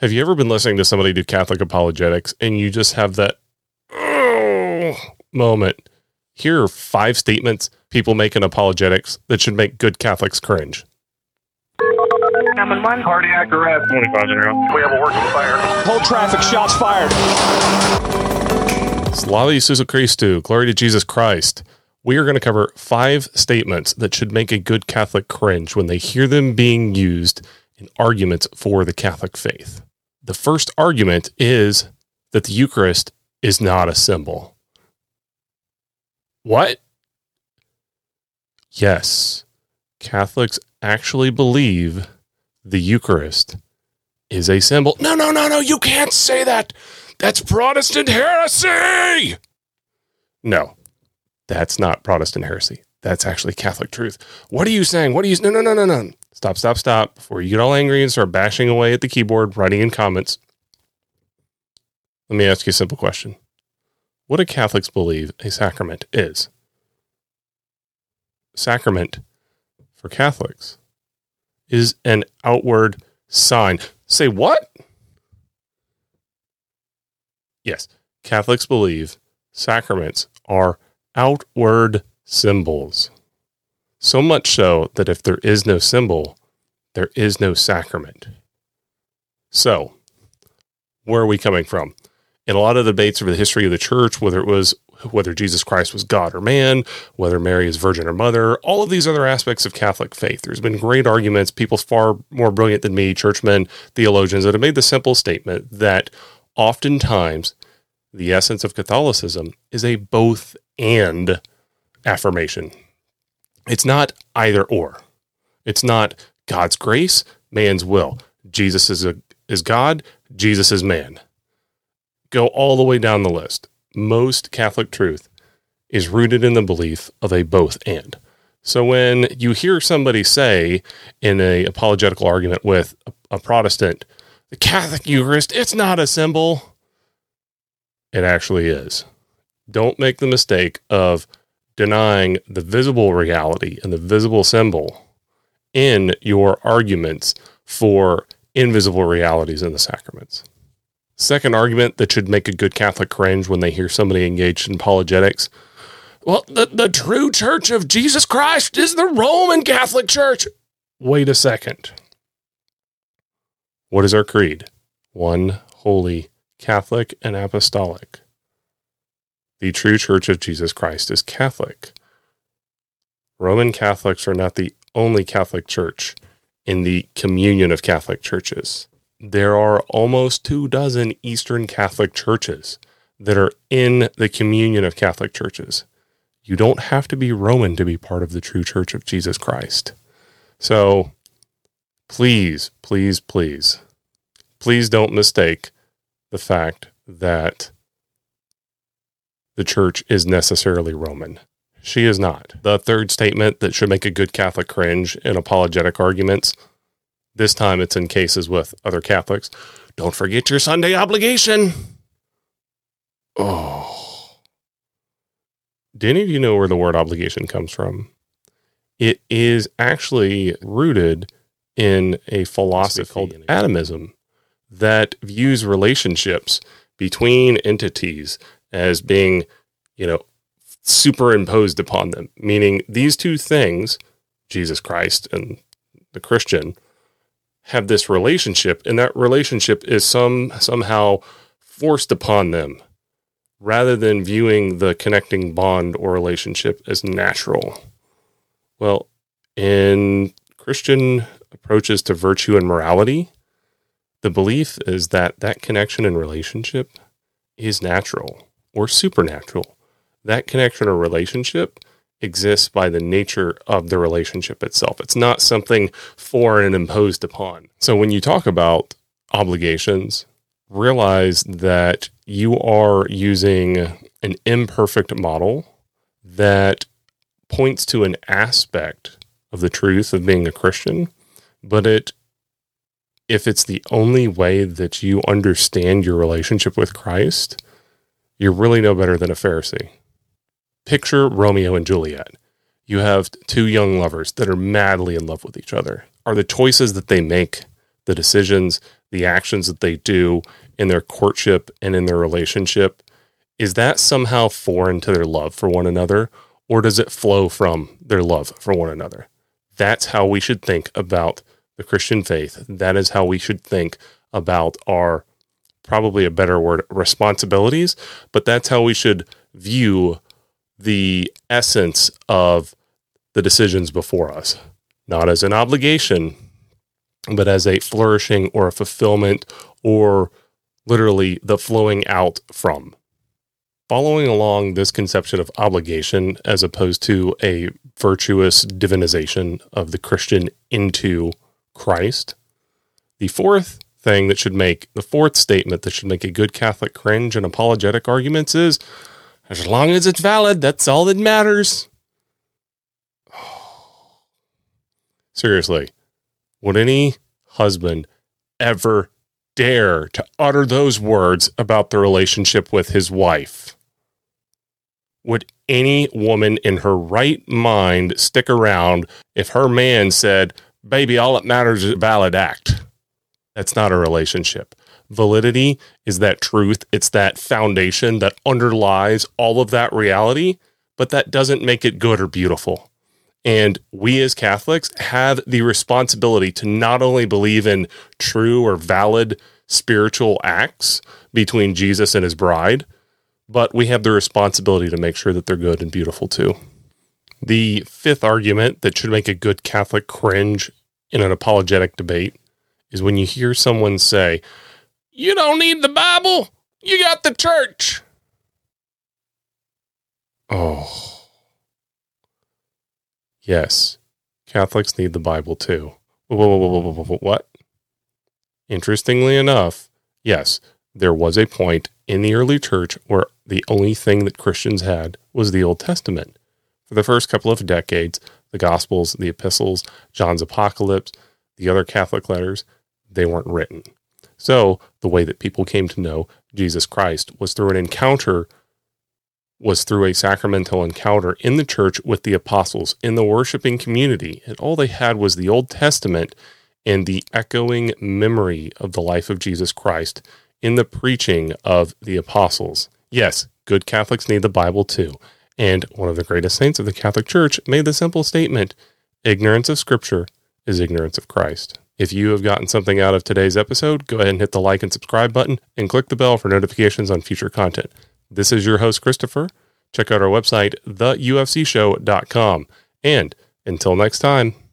Have you ever been listening to somebody do Catholic apologetics and you just have that moment? Here are 5 statements people make in apologetics that should make good Catholics cringe. One. Cardiac arrest. 25 general. We have a working fire. Hold traffic. Shots fired. Slava Isusu Khrystu. Glory to Jesus Christ. We are going to cover 5 statements that should make a good Catholic cringe when they hear them being used in arguments for the Catholic faith. The first argument is that the Eucharist is not a symbol. What? Yes, Catholics actually believe the Eucharist is a symbol. No, you can't say that. That's Protestant heresy. No, that's not Protestant heresy. That's actually Catholic truth. What are you saying? No. Stop. Before you get all angry and start bashing away at the keyboard, writing in comments, let me ask you a simple question. What do Catholics believe a sacrament is? Sacrament for Catholics is an outward sign. Say what? Yes, Catholics believe sacraments are outward symbols. So much so that if there is no symbol, there is no sacrament. So, where are we coming from? In a lot of debates over the history of the church, whether Jesus Christ was God or man, whether Mary is virgin or mother, all of these other aspects of Catholic faith, there's been great arguments, people far more brilliant than me, churchmen, theologians, that have made the simple statement that oftentimes the essence of Catholicism is a both and affirmation. It's not either or. It's not God's grace, man's will. Jesus is God, Jesus is man. Go all the way down the list. Most Catholic truth is rooted in the belief of a both and. So when you hear somebody say in an apologetical argument with a Protestant, the Catholic Eucharist, it's not a symbol. It actually is. Don't make the mistake of denying the visible reality and the visible symbol in your arguments for invisible realities in the sacraments. Second argument that should make a good Catholic cringe when they hear somebody engaged in apologetics. Well, the true church of Jesus Christ is the Roman Catholic Church. Wait a second. What is our creed? One, holy, Catholic, and apostolic. The true church of Jesus Christ is Catholic. Roman Catholics are not the only Catholic church in the communion of Catholic churches. There are almost 24 Eastern Catholic churches that are in the communion of Catholic churches. You don't have to be Roman to be part of the true church of Jesus Christ. So please don't mistake the fact that the church is necessarily Roman. She is not. The third statement that should make a good Catholic cringe in apologetic arguments. This time it's in cases with other Catholics. Don't forget your Sunday obligation. Oh. Do any of you know where the word obligation comes from? It is actually rooted in a philosophy called atomism that views relationships between entities as being, superimposed upon them. Meaning these two things, Jesus Christ and the Christian, have this relationship, and that relationship is somehow forced upon them rather than viewing the connecting bond or relationship as natural. Well, in Christian approaches to virtue and morality, the belief is that connection and relationship is natural or supernatural. That connection or relationship exists by the nature of the relationship itself. It's not something foreign and imposed upon. So when you talk about obligations, realize that you are using an imperfect model that points to an aspect of the truth of being a Christian, but if it's the only way that you understand your relationship with Christ, you're really no better than a Pharisee. Picture Romeo and Juliet. You have two young lovers that are madly in love with each other. Are the choices that they make, the decisions the actions that they do in their courtship and in their relationship, is that somehow foreign to their love for one another, or does it flow from their love for one another? That's how we should think about the Christian faith. That is how we should think about our, probably a better word, responsibilities, but that's how we should view the essence of the decisions before us, not as an obligation, but as a flourishing or a fulfillment, or literally the flowing out from. Following along this conception of obligation as opposed to a virtuous divinization of the Christian into Christ, the fourth statement that should make a good Catholic cringe in apologetic arguments is, as long as it's valid, that's all that matters. Seriously, would any husband ever dare to utter those words about the relationship with his wife? Would any woman in her right mind stick around if her man said, baby, all that matters is a valid act? That's not a relationship. Validity is that truth. It's that foundation that underlies all of that reality, but that doesn't make it good or beautiful. And we as Catholics have the responsibility to not only believe in true or valid spiritual acts between Jesus and his bride, but we have the responsibility to make sure that they're good and beautiful too. The fifth argument that should make a good Catholic cringe in an apologetic debate is when you hear someone say, you don't need the Bible, you got the church. Oh. Yes, Catholics need the Bible too. What? Interestingly enough, yes, there was a point in the early church where the only thing that Christians had was the Old Testament. For the first couple of decades, the Gospels, the Epistles, John's Apocalypse, the other Catholic letters, they weren't written. So the way that people came to know Jesus Christ was through a sacramental encounter in the church with the apostles, in the worshiping community, and all they had was the Old Testament and the echoing memory of the life of Jesus Christ in the preaching of the apostles. Yes, good Catholics need the Bible too, and one of the greatest saints of the Catholic Church made the simple statement, ignorance of Scripture is ignorance of Christ. If you have gotten something out of today's episode, go ahead and hit the like and subscribe button, and click the bell for notifications on future content. This is your host, Christopher. Check out our website, theufcshow.com. And until next time.